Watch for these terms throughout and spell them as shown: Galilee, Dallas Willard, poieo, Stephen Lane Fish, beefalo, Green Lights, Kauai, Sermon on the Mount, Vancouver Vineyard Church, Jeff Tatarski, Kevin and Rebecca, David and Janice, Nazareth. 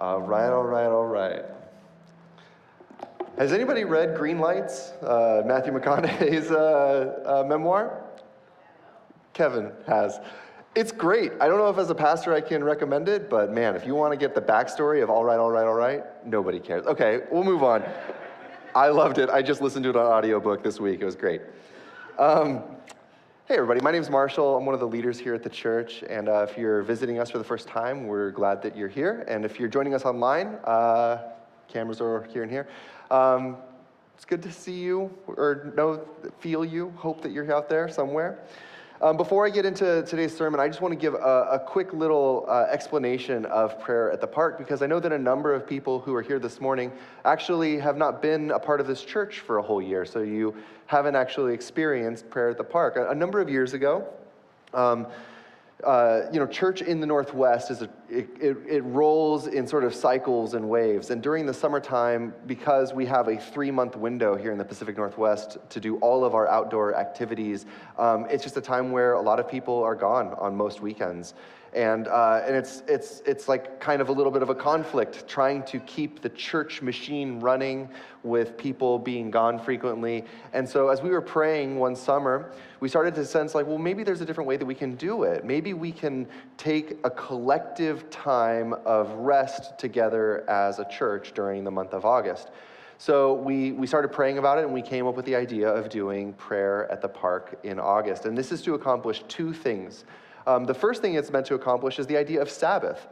All right. Has anybody read Green Lights, Matthew McConaughey's memoir? Kevin has. It's great. I don't know if as a pastor I can recommend it, but man, if you want to get the backstory of all right, nobody cares. Okay, we'll move on. I loved it. I just listened to it on audiobook this week. It was great. Hey, everybody. My name's Marshall. I'm one of the leaders here at the church. And if you're visiting us for the first time, we're glad that you're here. And if you're joining us online, cameras are here and here. It's good to see you or feel you, hope that you're out there somewhere. Before I get into today's sermon, I just want to give a quick little explanation of prayer at the park, because I know that a number of people who are here this morning actually have not been a part of this church for a whole year, so you haven't actually experienced prayer at the park. A number of years ago, Church in the Northwest is it rolls in sort of cycles and waves. And during the summertime, because we have a 3-month window here in the Pacific Northwest to do all of our outdoor activities, it's just a time where a lot of people are gone on most weekends, and it's like kind of a little bit of a conflict trying to keep the church machine running with people being gone frequently. And so as we were praying one summer, we started to sense like, well, maybe there's a different way that we can do it. Maybe we can take a collective time of rest together as a church during the month of August. So we started praying about it, and we came up with the idea of doing prayer at the park in August. And this is to accomplish 2 things. The first thing it's meant to accomplish is the idea of Sabbath.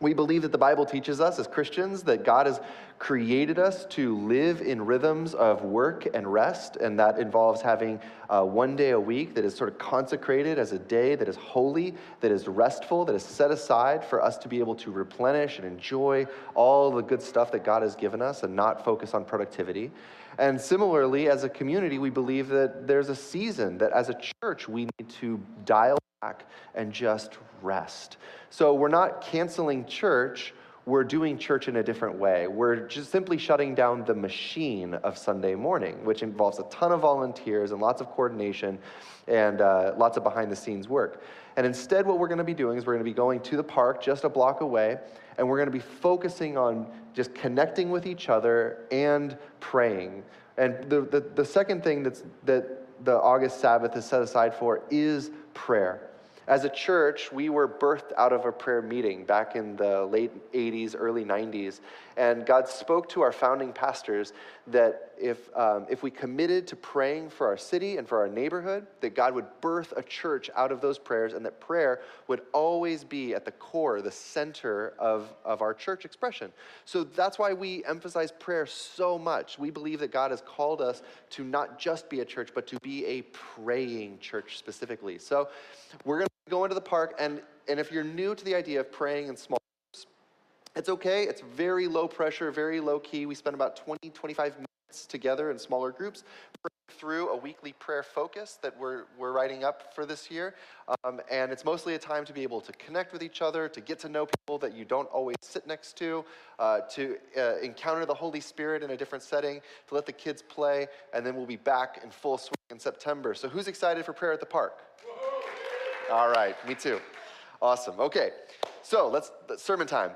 We believe that the Bible teaches us as Christians that God has created us to live in rhythms of work and rest, and that involves having one day a week that is sort of consecrated as a day that is holy, that is restful, that is set aside for us to be able to replenish and enjoy all the good stuff that God has given us and not focus on productivity. And similarly, as a community, we believe that there's a season that as a church we need to dial back and just rest. So we're not canceling church, we're doing church in a different way. We're just simply shutting down the machine of Sunday morning, which involves a ton of volunteers and lots of coordination and lots of behind-the-scenes work. And instead, what we're going to be doing is we're going to be going to the park just a block away, and we're going to be focusing on just connecting with each other and praying. And the second thing that the August Sabbath is set aside for is prayer. As a church, we were birthed out of a prayer meeting back in the late 80s, early 90s, and God spoke to our founding pastors that if we committed to praying for our city and for our neighborhood, that God would birth a church out of those prayers, and that prayer would always be at the core, the center of our church expression. So that's why we emphasize prayer so much. We believe that God has called us to not just be a church, but to be a praying church specifically. So we're going to go into the park, and if you're new to the idea of praying in small groups, it's okay. It's very low pressure, very low key. We spend about 20, 25 minutes together in smaller groups through a weekly prayer focus that we're writing up for this year. And it's mostly a time to be able to connect with each other, to get to know people that you don't always sit next to encounter the Holy Spirit in a different setting, to let the kids play, and then we'll be back in full swing in September. So who's excited for prayer at the park? All right, me too. Awesome. Okay, so that's sermon time.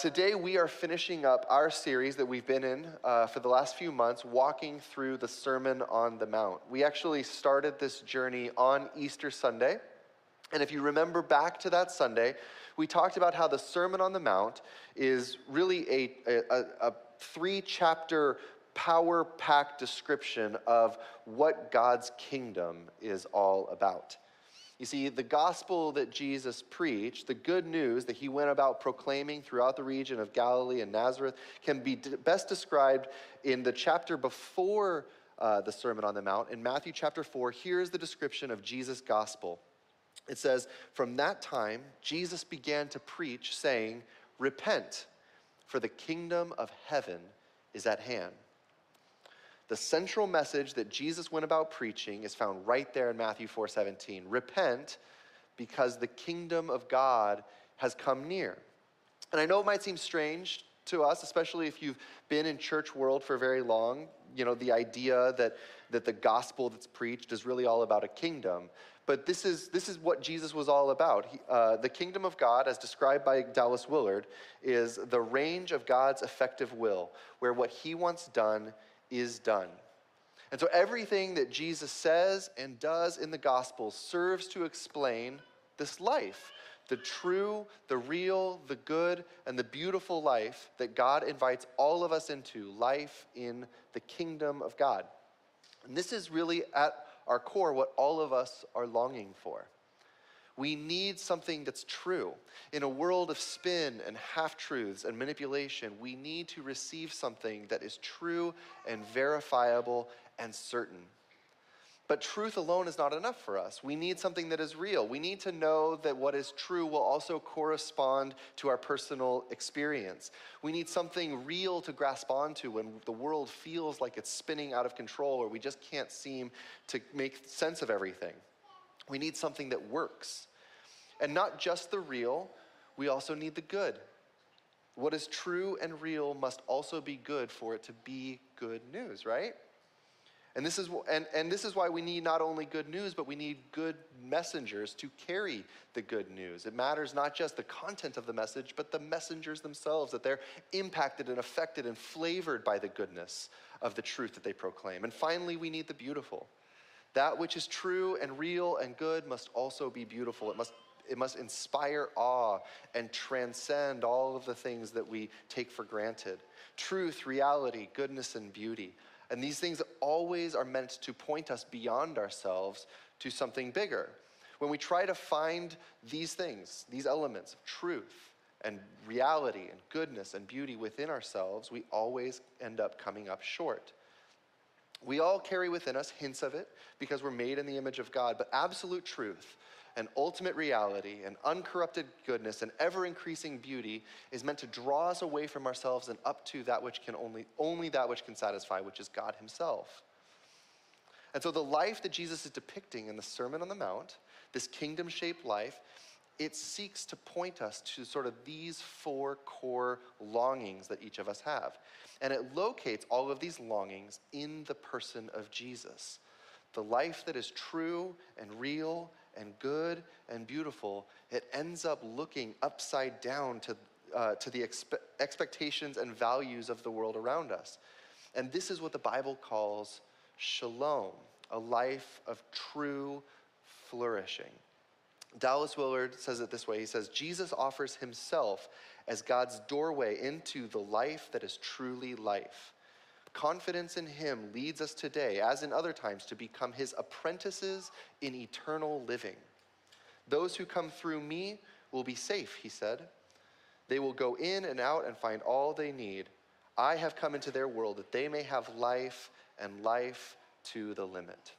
Today we are finishing up our series that we've been in for the last few months, walking through the Sermon on the Mount. We actually started this journey on Easter Sunday. And if you remember back to that Sunday, we talked about how the Sermon on the Mount is really a 3-chapter power-packed description of what God's kingdom is all about. You see, the gospel that Jesus preached, the good news that he went about proclaiming throughout the region of Galilee and Nazareth, can be best described in the chapter before the Sermon on the Mount. In Matthew chapter 4, here's the description of Jesus' gospel. It says, "From that time, Jesus began to preach, saying, 'Repent, for the kingdom of heaven is at hand.'" The central message that Jesus went about preaching is found right there in Matthew 4:17. Repent, because the kingdom of God has come near. And I know it might seem strange to us, especially if you've been in church world for very long, the idea that that the gospel that's preached is really all about a kingdom. But this is what Jesus was all about. The kingdom of God, as described by Dallas Willard, is the range of God's effective will, where what he wants done is done. And so everything that Jesus says and does in the gospel serves to explain this life, the true, the real, the good, and the beautiful life that God invites all of us into, life in the kingdom of God. And this is really at our core what all of us are longing for. We need something that's true. In a world of spin and half-truths and manipulation, we need to receive something that is true and verifiable and certain. But truth alone is not enough for us. We need something that is real. We need to know that what is true will also correspond to our personal experience. We need something real to grasp onto when the world feels like it's spinning out of control or we just can't seem to make sense of everything. We need something that works. And not just the real, we also need the good. What is true and real must also be good for it to be good news, right? And this is why we need not only good news, but we need good messengers to carry the good news. It matters not just the content of the message, but the messengers themselves, that they're impacted and affected and flavored by the goodness of the truth that they proclaim. And finally, we need the beautiful. That which is true and real and good must also be beautiful. It must inspire awe and transcend all of the things that we take for granted. Truth, reality, goodness, and beauty. And these things always are meant to point us beyond ourselves to something bigger. When we try to find these things, these elements of truth and reality and goodness and beauty within ourselves, we always end up coming up short. We all carry within us hints of it because we're made in the image of God, but absolute truth and ultimate reality and uncorrupted goodness and ever-increasing beauty is meant to draw us away from ourselves and up to that which can only that which can satisfy, which is God himself. And so the life that Jesus is depicting in the Sermon on the Mount, this kingdom-shaped life, it seeks to point us to sort of these four core longings that each of us have. And it locates all of these longings in the person of Jesus. The life that is true and real and good and beautiful, it ends up looking upside down to the expectations and values of the world around us. And this is what the Bible calls shalom, a life of true flourishing. Dallas Willard says it this way. He says, Jesus offers himself as God's doorway into the life that is truly life. Confidence in him leads us today, as in other times, to become his apprentices in eternal living. Those who come through me will be safe, he said. They will go in and out and find all they need. I have come into their world that they may have life and life to the limit.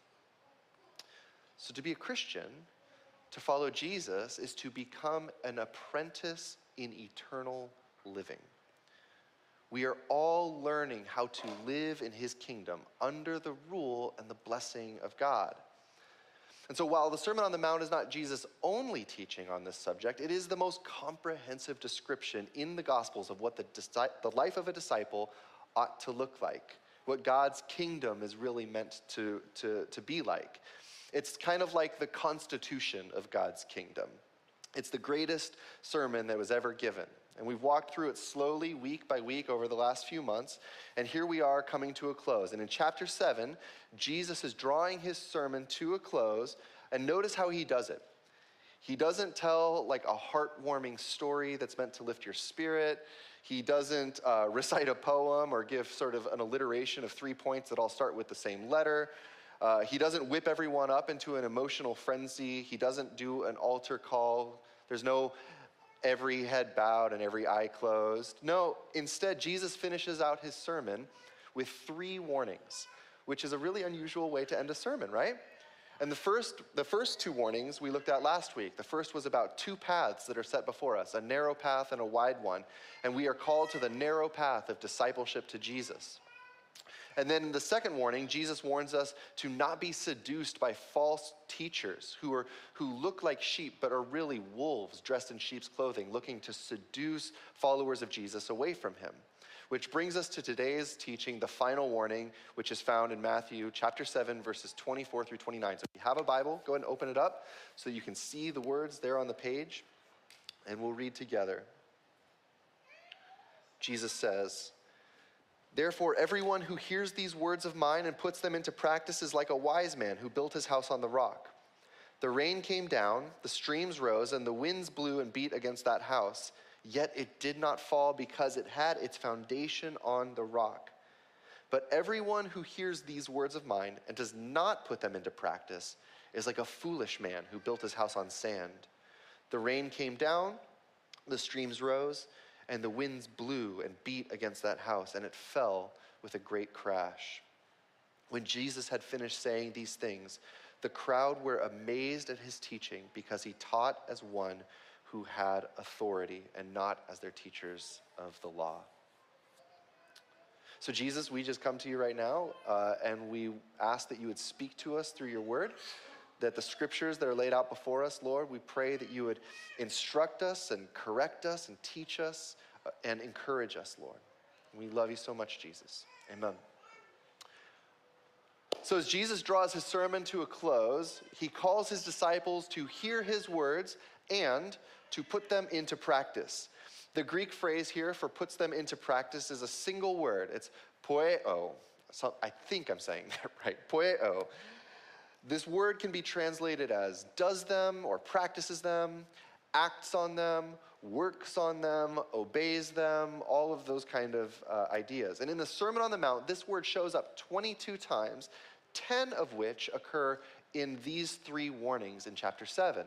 So to be a Christian, to follow Jesus, is to become an apprentice in eternal living. We are all learning how to live in his kingdom under the rule and the blessing of God. And so while the Sermon on the Mount is not Jesus' only teaching on this subject, it is the most comprehensive description in the Gospels of what the life of a disciple ought to look like, what God's kingdom is really meant to be like. It's kind of like the constitution of God's kingdom. It's the greatest sermon that was ever given. And we've walked through it slowly, week by week, over the last few months. And here we are coming to a close. And in chapter 7, Jesus is drawing his sermon to a close. And notice how he does it. He doesn't tell like a heartwarming story that's meant to lift your spirit. He doesn't recite a poem or give sort of an alliteration of 3 points that all start with the same letter. He doesn't whip everyone up into an emotional frenzy. He doesn't do an altar call. There's no every head bowed and every eye closed. No, instead, Jesus finishes out his sermon with 3 warnings, which is a really unusual way to end a sermon, right? And the first 2 warnings we looked at last week. The first was about 2 paths that are set before us, a narrow path and a wide one. And we are called to the narrow path of discipleship to Jesus. And then the second warning, Jesus warns us to not be seduced by false teachers who look like sheep but are really wolves dressed in sheep's clothing, looking to seduce followers of Jesus away from him. Which brings us to today's teaching, the final warning, which is found in Matthew chapter 7, verses 24 through 29. So if you have a Bible, go ahead and open it up so you can see the words there on the page, and we'll read together. Jesus says, "Therefore, everyone who hears these words of mine and puts them into practice is like a wise man who built his house on the rock. The rain came down, the streams rose, and the winds blew and beat against that house. Yet it did not fall because it had its foundation on the rock. But everyone who hears these words of mine and does not put them into practice is like a foolish man who built his house on sand. The rain came down, the streams rose, and the winds blew and beat against that house, and it fell with a great crash." When Jesus had finished saying these things, the crowd were amazed at his teaching because he taught as one who had authority and not as their teachers of the law. So Jesus, we just come to you right now, and we ask that you would speak to us through your word, that the scriptures that are laid out before us, Lord, we pray that you would instruct us and correct us and teach us and encourage us, Lord. We love you so much, Jesus. Amen. So as Jesus draws his sermon to a close, he calls his disciples to hear his words and to put them into practice. The Greek phrase here for puts them into practice is a single word. It's poieo. So I think I'm saying that right, poieo. This word can be translated as does them or practices them, acts on them, works on them, obeys them, all of those kind of ideas. And in the Sermon on the Mount, this word shows up 22 times, 10 of which occur in these three warnings in chapter 7.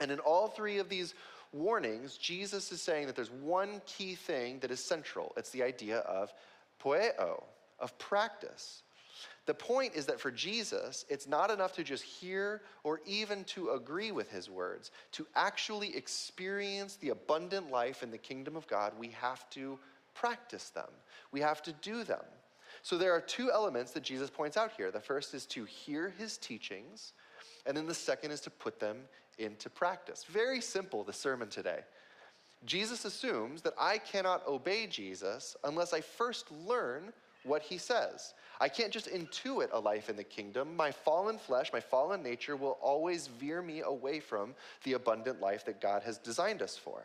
And in all three of these warnings, Jesus is saying that there's one key thing that is central. It's the idea of poieo, of practice. The point is that for Jesus, it's not enough to just hear or even to agree with his words. To actually experience the abundant life in the kingdom of God, we have to practice them. We have to do them. So there are two elements that Jesus points out here. The first is to hear his teachings, and then the second is to put them into practice. Very simple, the sermon today. Jesus assumes that I cannot obey Jesus unless I first learn what he says. I can't just intuit a life in the kingdom. My fallen flesh, my fallen nature will always veer me away from the abundant life that God has designed us for.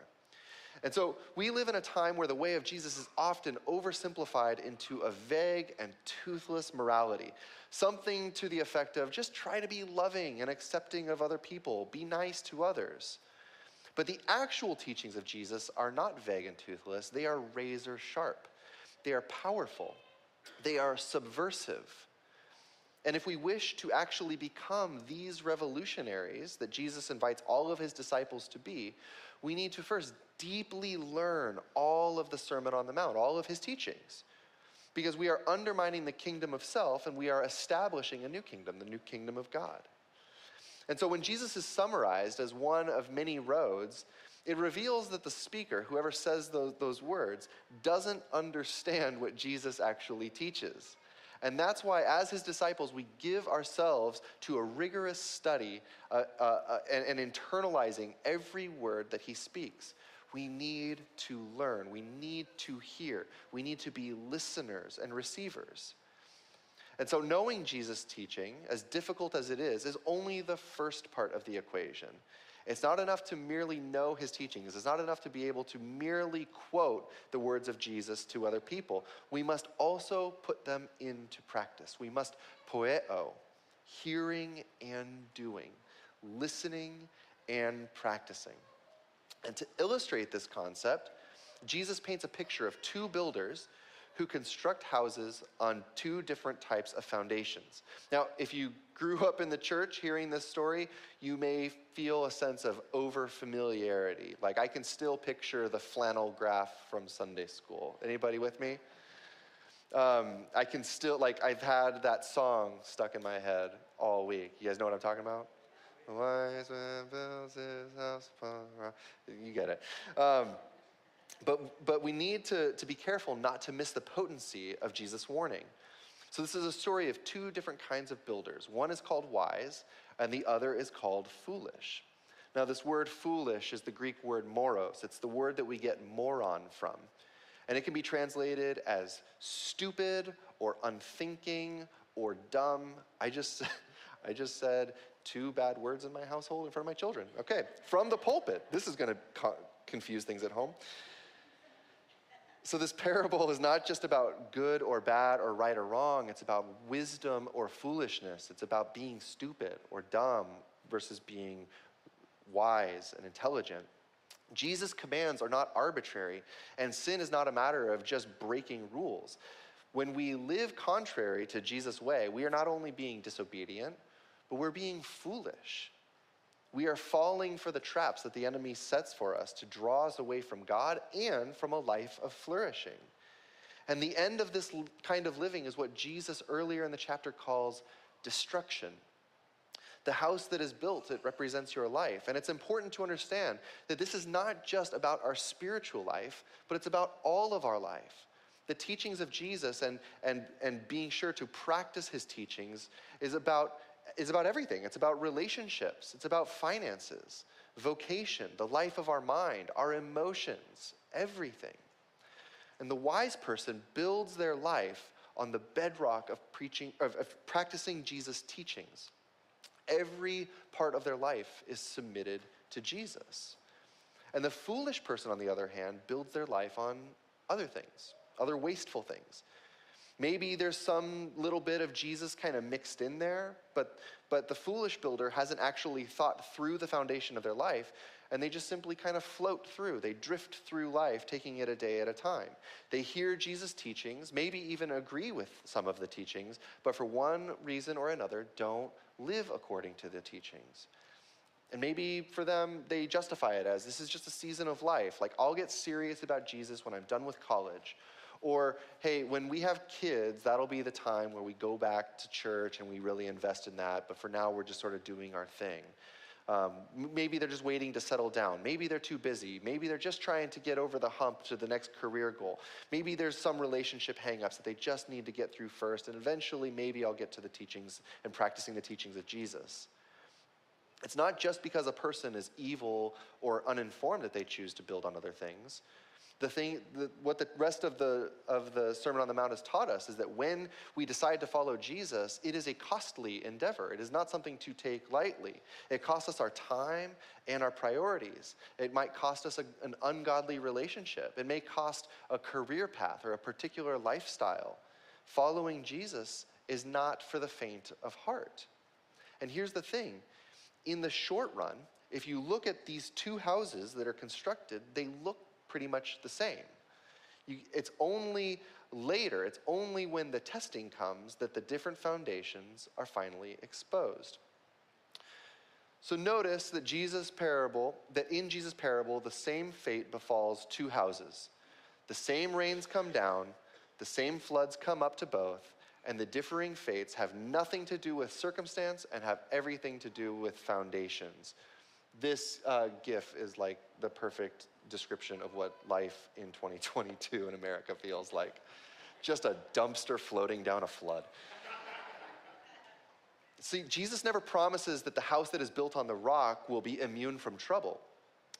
And so we live in a time where the way of Jesus is often oversimplified into a vague and toothless morality. Something to the effect of just try to be loving and accepting of other people, be nice to others. But the actual teachings of Jesus are not vague and toothless. They are razor sharp. They are powerful. They are subversive. And if we wish to actually become these revolutionaries that Jesus invites all of his disciples to be, we need to first deeply learn all of the Sermon on the Mount, all of his teachings, because we are undermining the kingdom of self and we are establishing a new kingdom, the new kingdom of God. And so when Jesus is summarized as one of many roads, it reveals that the speaker, whoever says those words, doesn't understand what Jesus actually teaches. And that's why, as his disciples, we give ourselves to a rigorous study and internalizing every word that he speaks. We need to learn. We need to hear. We need to be listeners and receivers. And so knowing Jesus' teaching, as difficult as it is only the first part of the equation. It's not enough to merely know his teachings. It's not enough to be able to merely quote the words of Jesus to other people. We must also put them into practice. We must poieo, hearing and doing, listening and practicing. And to illustrate this concept, Jesus paints a picture of two builders who construct houses on two different types of foundations. Now, if you grew up in the church hearing this story, you may feel a sense of over-familiarity. Like, I can still picture the flannel graph from Sunday school. Anybody with me? I can still, like, I've had that song stuck in my head all week. You guys know what I'm talking about? The wise man builds his house upon the rock. You get it. But we need to be careful not to miss the potency of Jesus' warning. So this is a story of two different kinds of builders. One is called wise, and the other is called foolish. Now, this word foolish is the Greek word moros. It's the word that we get moron from. And it can be translated as stupid or unthinking or dumb. I just said two bad words in my household in front of my children. Okay, from the pulpit. This is gonna confuse things at home. So this parable is not just about good or bad or right or wrong. It's about wisdom or foolishness. It's about being stupid or dumb versus being wise and intelligent. Jesus' commands are not arbitrary, and sin is not a matter of just breaking rules. When we live contrary to Jesus' way, we are not only being disobedient, but we're being foolish. We are falling for the traps that the enemy sets for us to draw us away from God and from a life of flourishing. And the end of this kind of living is what Jesus earlier in the chapter calls destruction. The house that is built, it represents your life. And it's important to understand that this is not just about our spiritual life, but it's about all of our life. The teachings of Jesus and being sure to practice his teachings is about everything. It's about relationships. It's about finances, vocation, the life of our mind, our emotions, everything. And the wise person builds their life on the bedrock of practicing Jesus' teachings. Every part of their life is submitted to Jesus. And the foolish person, on the other hand, builds their life on other things, other wasteful things. Maybe there's some little bit of Jesus kind of mixed in there, but the foolish builder hasn't actually thought through the foundation of their life, and they just simply kind of float through. They drift through life, taking it a day at a time. They hear Jesus' teachings, maybe even agree with some of the teachings, but for one reason or another, don't live according to the teachings. And maybe for them, they justify it as, this is just a season of life. Like, I'll get serious about Jesus when I'm done with college. Or, hey, when we have kids, that'll be the time where we go back to church and we really invest in that. But for now, we're just sort of doing our thing. Maybe they're just waiting to settle down. Maybe they're too busy. Maybe they're just trying to get over the hump to the next career goal. Maybe there's some relationship hang-ups that they just need to get through first. And eventually, maybe I'll get to the teachings and practicing the teachings of Jesus. It's not just because a person is evil or uninformed that they choose to build on other things. What the rest of the Sermon on the Mount has taught us is that when we decide to follow Jesus, it is a costly endeavor. It is not something to take lightly. It costs us our time and our priorities. It might cost us an ungodly relationship. It may cost a career path or a particular lifestyle. Following Jesus is not for the faint of heart. And here's the thing. In the short run, if you look at these two houses that are constructed, they look pretty much the same. It's only later, it's only when the testing comes that the different foundations are finally exposed. So notice that in Jesus' parable, the same fate befalls two houses. The same rains come down, the same floods come up to both, and the differing fates have nothing to do with circumstance and have everything to do with foundations. This GIF is like the perfect description of what life in 2022 in America feels like. Just a dumpster floating down a flood. See, Jesus never promises that the house that is built on the rock will be immune from trouble.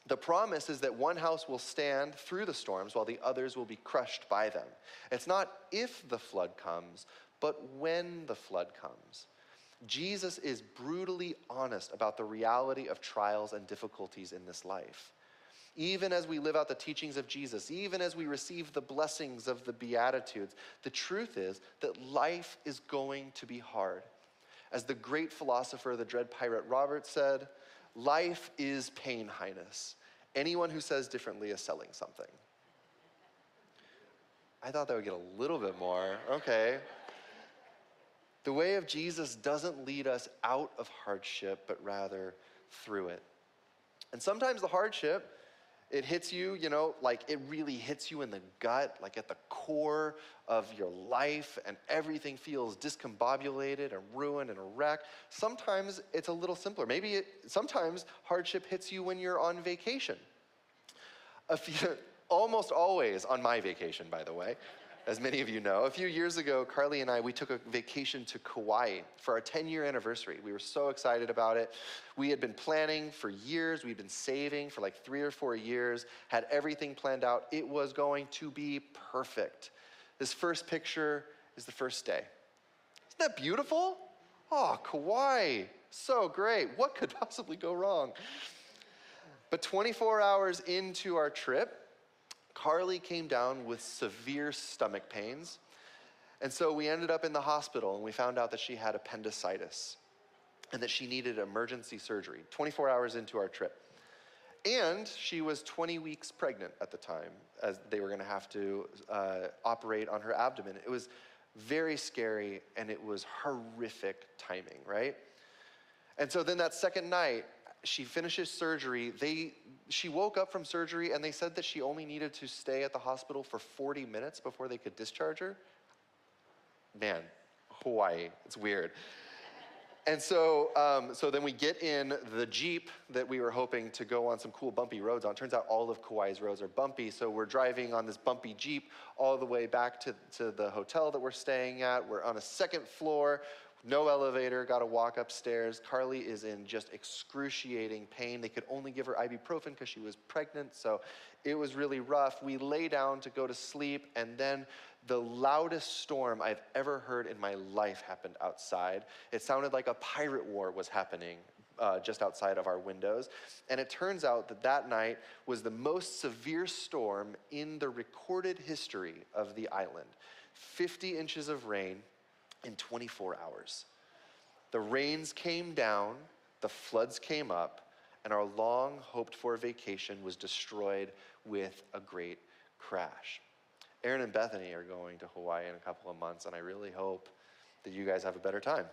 The promise is that one house will stand through the storms while the others will be crushed by them. It's not if the flood comes, but when the flood comes. Jesus is brutally honest about the reality of trials and difficulties in this life. Even as we live out the teachings of Jesus, even as we receive the blessings of the Beatitudes, the truth is that life is going to be hard. As the great philosopher, the Dread Pirate Roberts said, life is pain, Highness. Anyone who says differently is selling something. I thought that would get a little bit more. Okay. The way of Jesus doesn't lead us out of hardship, but rather through it. And sometimes the hardship, it hits you, like it really hits you in the gut, like at the core of your life, and everything feels discombobulated and ruined and a wreck. Sometimes it's a little simpler. Sometimes hardship hits you when you're on vacation. Almost always on my vacation, by the way. as many of you know. A few years ago, Carly and I, we took a vacation to Kauai for our 10-year anniversary. We were so excited about it. We had been planning for years. We'd been saving for like 3 or 4 years, had everything planned out. It was going to be perfect. This first picture is the first day. Isn't that beautiful? Oh, Kauai, so great. What could possibly go wrong? But 24 hours into our trip, Carly came down with severe stomach pains. And so we ended up in the hospital, and we found out that she had appendicitis and that she needed emergency surgery 24 hours into our trip. And she was 20 weeks pregnant at the time, as they were going to have to operate on her abdomen. It was very scary, and it was horrific timing, right? And so then that second night, she finishes surgery. She woke up from surgery, and they said that she only needed to stay at the hospital for 40 minutes before they could discharge her. Man, Hawaii, it's weird. And so, then we get in the Jeep that we were hoping to go on some cool bumpy roads on. Turns out all of Kauai's roads are bumpy, so we're driving on this bumpy Jeep all the way back to the hotel that we're staying at. We're on a second floor, no elevator, got to walk upstairs. Carly is in just excruciating pain. They could only give her ibuprofen because she was pregnant, so it was really rough. We lay down to go to sleep, and then the loudest storm I've ever heard in my life happened outside. It sounded like a pirate war was happening just outside of our windows. And it turns out that that night was the most severe storm in the recorded history of the island. 50 inches of rain in 24 hours. The rains came down, the floods came up, and our long hoped for vacation was destroyed with a great crash. Aaron and Bethany are going to Hawaii in a couple of months, and I really hope that you guys have a better time.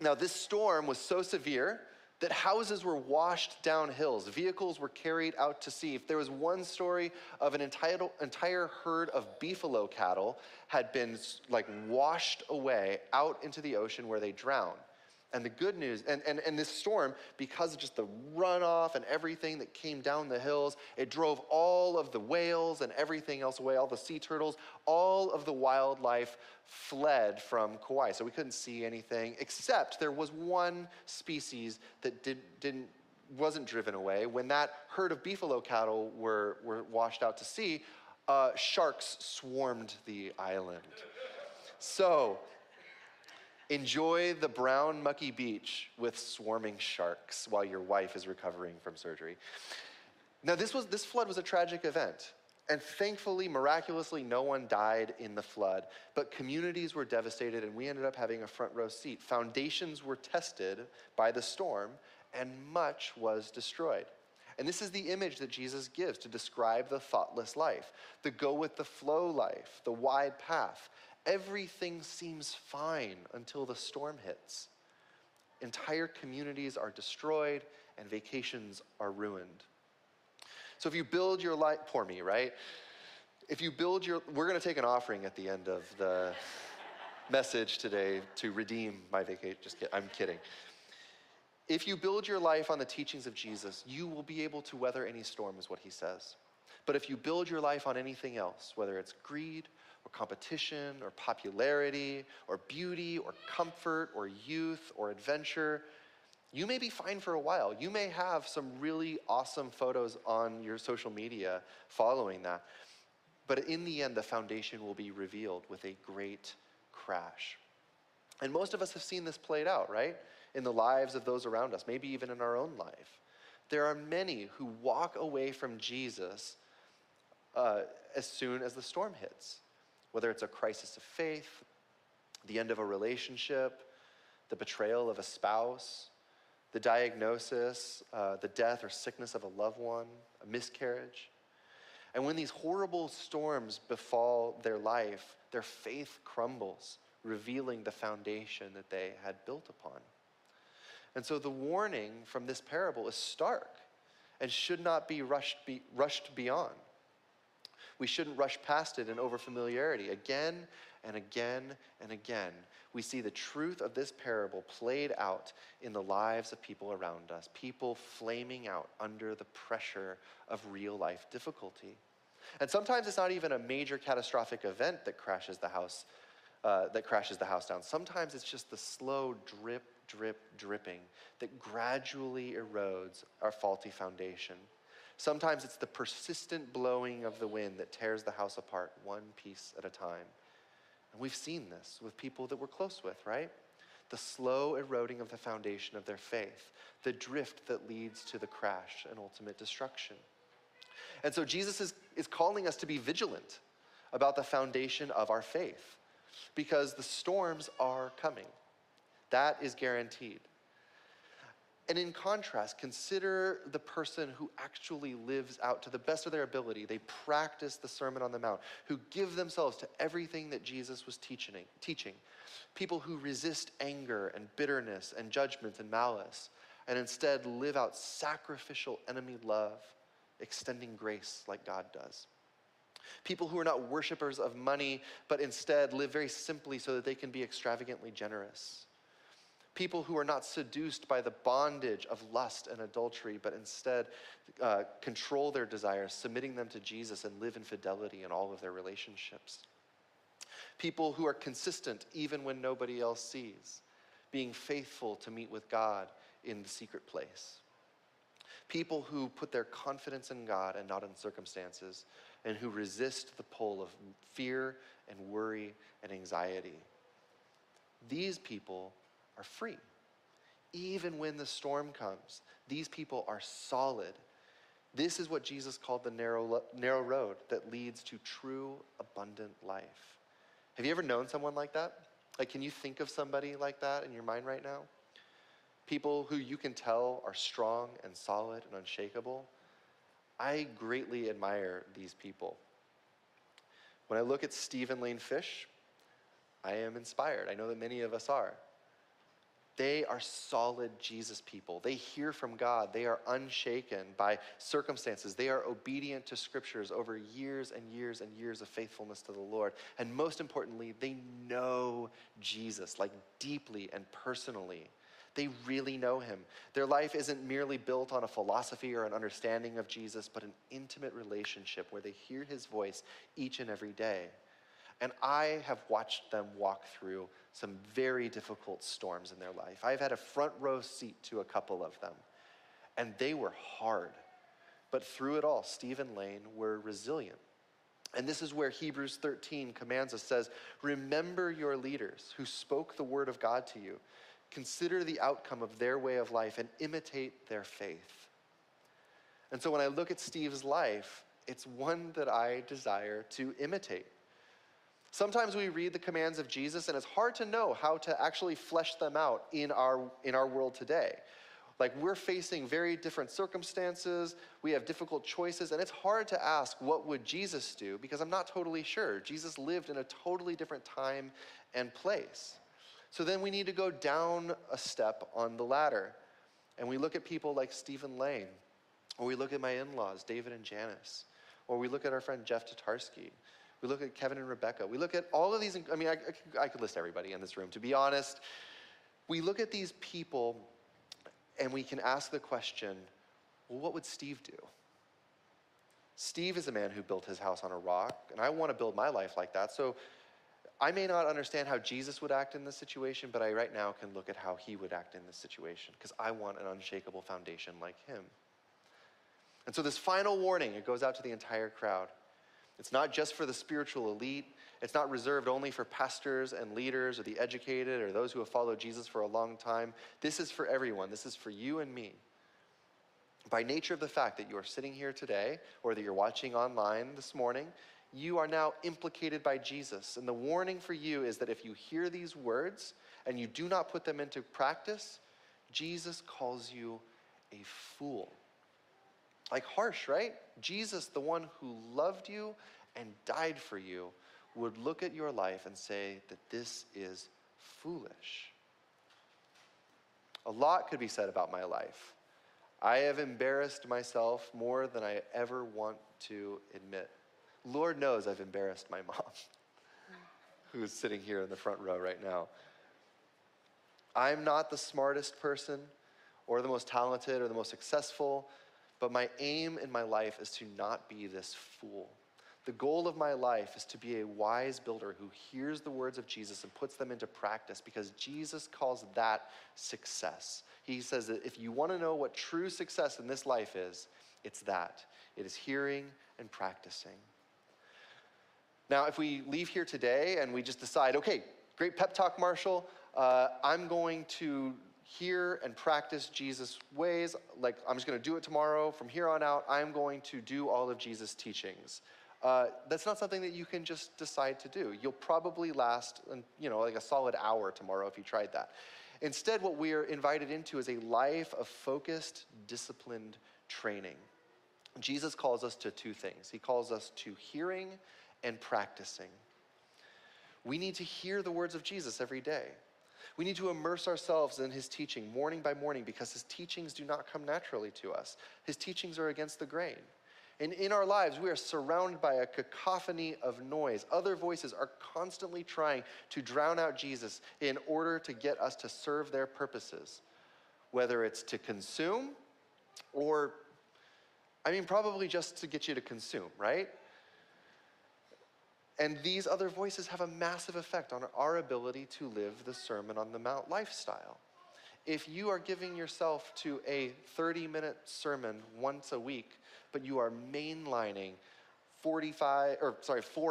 Now, this storm was so severe that houses were washed down hills. Vehicles were carried out to sea. If there was one story of an entire herd of beefalo cattle had been like washed away out into the ocean where they drowned. And the good news, and this storm, because of just the runoff and everything that came down the hills, it drove all of the whales and everything else away, all the sea turtles, all of the wildlife fled from Kauai. So we couldn't see anything, except there was one species that wasn't driven away. When that herd of beefalo cattle were washed out to sea, sharks swarmed the island. So enjoy the brown, mucky beach with swarming sharks while your wife is recovering from surgery. Now, this flood was a tragic event, and thankfully, miraculously, no one died in the flood, but communities were devastated, and we ended up having a front row seat. Foundations were tested by the storm, and much was destroyed. And this is the image that Jesus gives to describe the thoughtless life, the go with the flow life, the wide path. Everything seems fine until the storm hits. Entire communities are destroyed and vacations are ruined. So if you build your life, poor me, right? We're gonna take an offering at the end of the message today to redeem my vacation. Just kidding, I'm kidding. If you build your life on the teachings of Jesus, you will be able to weather any storm, is what he says. But if you build your life on anything else, whether it's greed, or competition, or popularity, or beauty, or comfort, or youth, or adventure, you may be fine for a while. You may have some really awesome photos on your social media following that. But in the end, the foundation will be revealed with a great crash. And most of us have seen this played out, right? In the lives of those around us, maybe even in our own life. There are many who walk away from Jesus as soon as the storm hits. Whether it's a crisis of faith, the end of a relationship, the betrayal of a spouse, the diagnosis, the death or sickness of a loved one, a miscarriage. And when these horrible storms befall their life, their faith crumbles, revealing the foundation that they had built upon. And so the warning from this parable is stark and should not be rushed beyond. We shouldn't rush past it in overfamiliarity. Again and again and again, we see the truth of this parable played out in the lives of people around us, people flaming out under the pressure of real life difficulty. And sometimes it's not even a major catastrophic event that crashes the house down. Sometimes it's just the slow dripping that gradually erodes our faulty foundation. Sometimes it's the persistent blowing of the wind that tears the house apart one piece at a time. And we've seen this with people that we're close with, right? The slow eroding of the foundation of their faith, the drift that leads to the crash and ultimate destruction. And so Jesus is calling us to be vigilant about the foundation of our faith, because the storms are coming. That is guaranteed. And in contrast, consider the person who actually lives out to the best of their ability. They practice the Sermon on the Mount, who give themselves to everything that Jesus was teaching. People who resist anger and bitterness and judgment and malice, and instead live out sacrificial enemy love, extending grace like God does. People who are not worshipers of money, but instead live very simply so that they can be extravagantly generous. People who are not seduced by the bondage of lust and adultery, but instead control their desires, submitting them to Jesus, and live in fidelity in all of their relationships. People who are consistent even when nobody else sees, being faithful to meet with God in the secret place. People who put their confidence in God and not in circumstances, and who resist the pull of fear and worry and anxiety. These people are free. Even when the storm comes, these people are solid. This is what Jesus called the narrow road that leads to true, abundant life. Have you ever known someone like that? Like, can you think of somebody like that in your mind right now? People who you can tell are strong and solid and unshakable. I greatly admire these people. When I look at Stephen Lane Fish, I am inspired. I know that many of us are. They are solid Jesus people. They hear from God. They are unshaken by circumstances. They are obedient to scriptures over years and years and years of faithfulness to the Lord. And most importantly, they know Jesus, like, deeply and personally. They really know him. Their life isn't merely built on a philosophy or an understanding of Jesus, but an intimate relationship where they hear his voice each and every day. And I have watched them walk through some very difficult storms in their life. I've had a front row seat to a couple of them, and they were hard. But through it all, Steve and Lane were resilient. And this is where Hebrews 13 commands us, says, remember your leaders who spoke the word of God to you. Consider the outcome of their way of life and imitate their faith. And so when I look at Steve's life, it's one that I desire to imitate. Sometimes we read the commands of Jesus and it's hard to know how to actually flesh them out in our world today. Like, we're facing very different circumstances, we have difficult choices, and it's hard to ask, what would Jesus do? Because I'm not totally sure. Jesus lived in a totally different time and place. So then we need to go down a step on the ladder. And we look at people like Stephen Lane, or we look at my in-laws, David and Janice, or we look at our friend Jeff Tatarski. We look at Kevin and Rebecca. We look at all of these. I mean, I could list everybody in this room, to be honest. We look at these people and we can ask the question, well, what would Steve do? Steve is a man who built his house on a rock, and I want to build my life like that. So I may not understand how Jesus would act in this situation, but I right now can look at how he would act in this situation, because I want an unshakable foundation like him. And so this final warning, it goes out to the entire crowd. It's not just for the spiritual elite. It's not reserved only for pastors and leaders or the educated or those who have followed Jesus for a long time. This is for everyone. This is for you and me. By nature of the fact that you are sitting here today or that you're watching online this morning, you are now implicated by Jesus. And the warning for you is that if you hear these words and you do not put them into practice, Jesus calls you a fool. Like, harsh, right? Jesus, the one who loved you and died for you, would look at your life and say that this is foolish. A lot could be said about my life. I have embarrassed myself more than I ever want to admit. Lord knows I've embarrassed my mom, who's sitting here in the front row right now. I'm not the smartest person or the most talented or the most successful, but my aim in my life is to not be this fool, The goal of my life is to be a wise builder who hears the words of Jesus and puts them into practice, because Jesus calls that success. He says that if you want to know what true success in this life is, it's that. It is hearing and practicing. Now, if we leave here today and we just decide, okay, great pep talk, Marshall, I'm going to hear and practice Jesus' ways, like I'm just going to do it tomorrow. From here on out, I'm going to do all of Jesus' teachings. That's not something that you can just decide to do. You'll probably last, like a solid hour tomorrow if you tried that. Instead, what we are invited into is a life of focused, disciplined training. Jesus calls us to two things. He calls us to hearing and practicing. We need to hear the words of Jesus every day. We need to immerse ourselves in his teaching morning by morning, because his teachings do not come naturally to us. His teachings are against the grain. And in our lives, we are surrounded by a cacophony of noise. Other voices are constantly trying to drown out Jesus in order to get us to serve their purposes, whether it's to consume or, probably just to get you to consume, right? And these other voices have a massive effect on our ability to live the Sermon on the Mount lifestyle. If you are giving yourself to a 30-minute sermon once a week, but you are mainlining 4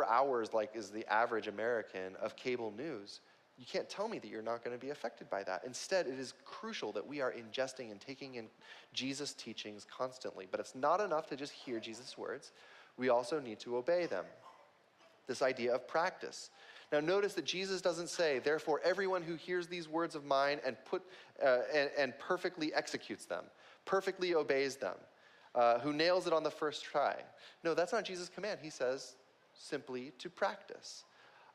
hours, like is the average American, of cable news, you can't tell me that you're not going to be affected by that. Instead, it is crucial that we are ingesting and taking in Jesus' teachings constantly. But it's not enough to just hear Jesus' words. We also need to obey them. This idea of practice. Now, notice that Jesus doesn't say, therefore, everyone who hears these words of mine and perfectly executes them, perfectly obeys them, who nails it on the first try. No, that's not Jesus' command. He says simply to practice.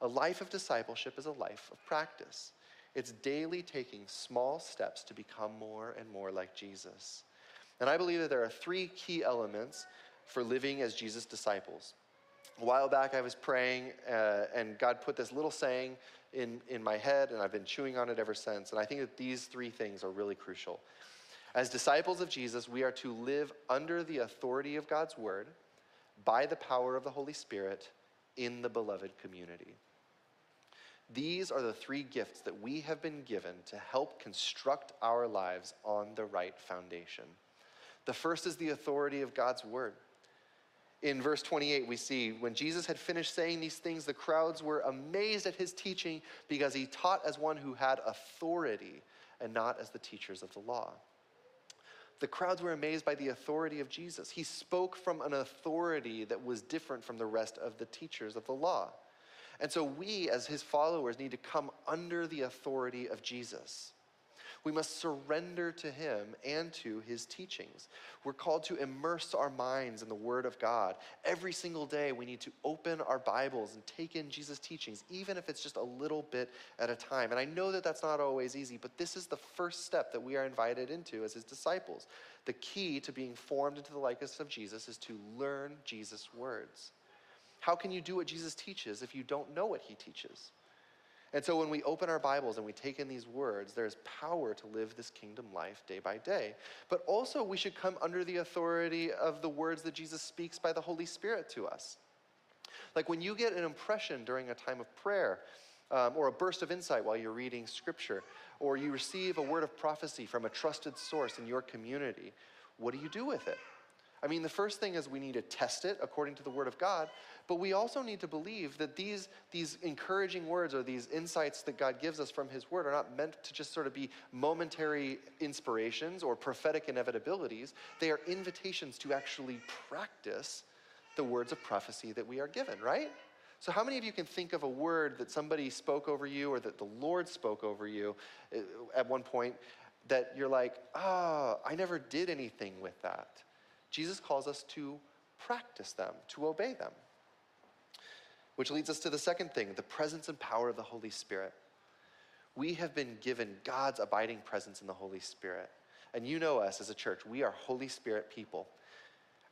A life of discipleship is a life of practice. It's daily taking small steps to become more and more like Jesus. And I believe that there are three key elements for living as Jesus' disciples. A while back, I was praying, and God put this little saying in my head, and I've been chewing on it ever since. And I think that these three things are really crucial. As disciples of Jesus, we are to live under the authority of God's word, by the power of the Holy Spirit, in the beloved community. These are the three gifts that we have been given to help construct our lives on the right foundation. The first is the authority of God's word. In verse 28, we see, when Jesus had finished saying these things, the crowds were amazed at his teaching, because he taught as one who had authority and not as the teachers of the law. The crowds were amazed by the authority of Jesus. He spoke from an authority that was different from the rest of the teachers of the law. And so we, as his followers, need to come under the authority of Jesus. We must surrender to him and to his teachings. We're called to immerse our minds in the word of God. Every single day, we need to open our Bibles and take in Jesus' teachings, even if it's just a little bit at a time. And I know that that's not always easy, but this is the first step that we are invited into as his disciples. The key to being formed into the likeness of Jesus is to learn Jesus' words. How can you do what Jesus teaches if you don't know what he teaches? And so when we open our Bibles and we take in these words, there's power to live this kingdom life day by day. But also we should come under the authority of the words that Jesus speaks by the Holy Spirit to us. Like when you get an impression during a time of prayer, or a burst of insight while you're reading scripture, or you receive a word of prophecy from a trusted source in your community, what do you do with it? The first thing is we need to test it according to the word of God, but we also need to believe that these encouraging words or these insights that God gives us from his word are not meant to just sort of be momentary inspirations or prophetic inevitabilities. They are invitations to actually practice the words of prophecy that we are given, right? So how many of you can think of a word that somebody spoke over you or that the Lord spoke over you at one point that you're like, I never did anything with that? Jesus calls us to practice them, to obey them. Which leads us to the second thing, the presence and power of the Holy Spirit. We have been given God's abiding presence in the Holy Spirit. And you know us as a church, we are Holy Spirit people.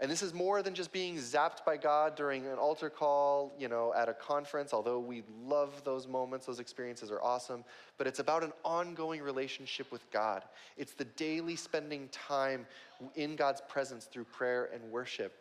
And this is more than just being zapped by God during an altar call, at a conference, although we love those moments, those experiences are awesome, but it's about an ongoing relationship with God. It's the daily spending time in God's presence through prayer and worship.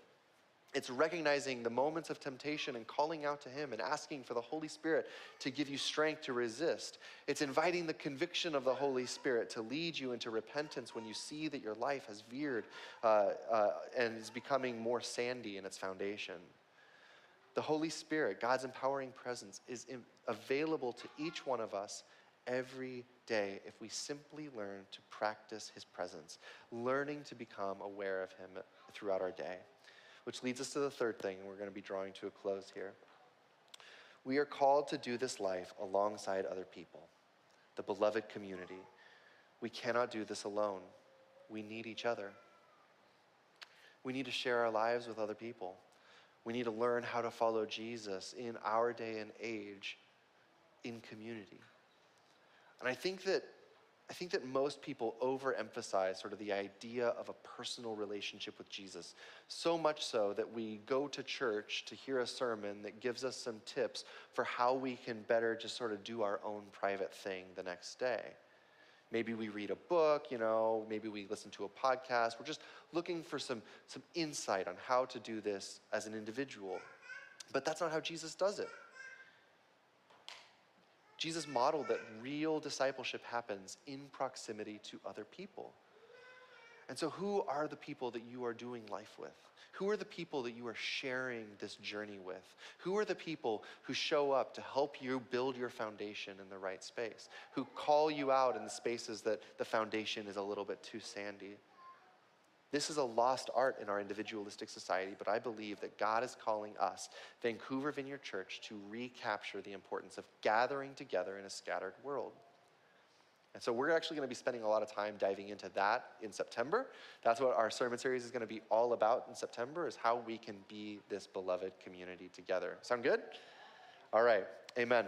It's recognizing the moments of temptation and calling out to him and asking for the Holy Spirit to give you strength to resist. It's inviting the conviction of the Holy Spirit to lead you into repentance when you see that your life has veered and is becoming more sandy in its foundation. The Holy Spirit, God's empowering presence, is available to each one of us every day if we simply learn to practice his presence, learning to become aware of him throughout our day. Which leads us to the third thing, and we're going to be drawing to a close here. We are called to do this life alongside other people, the beloved community. We cannot do this alone. We need each other. We need to share our lives with other people. We need to learn how to follow Jesus in our day and age in community. And I think that most people overemphasize sort of the idea of a personal relationship with Jesus, so much so that we go to church to hear a sermon that gives us some tips for how we can better just sort of do our own private thing the next day. Maybe we read a book, maybe we listen to a podcast. We're just looking for some insight on how to do this as an individual. But that's not how Jesus does it. Jesus modeled that real discipleship happens in proximity to other people. And so who are the people that you are doing life with? Who are the people that you are sharing this journey with? Who are the people who show up to help you build your foundation in the right space? Who call you out in the spaces that the foundation is a little bit too sandy? This is a lost art in our individualistic society, but I believe that God is calling us, Vancouver Vineyard Church, to recapture the importance of gathering together in a scattered world. And so we're actually going to be spending a lot of time diving into that in September. That's what our sermon series is going to be all about in September, is how we can be this beloved community together. Sound good? All right. Amen.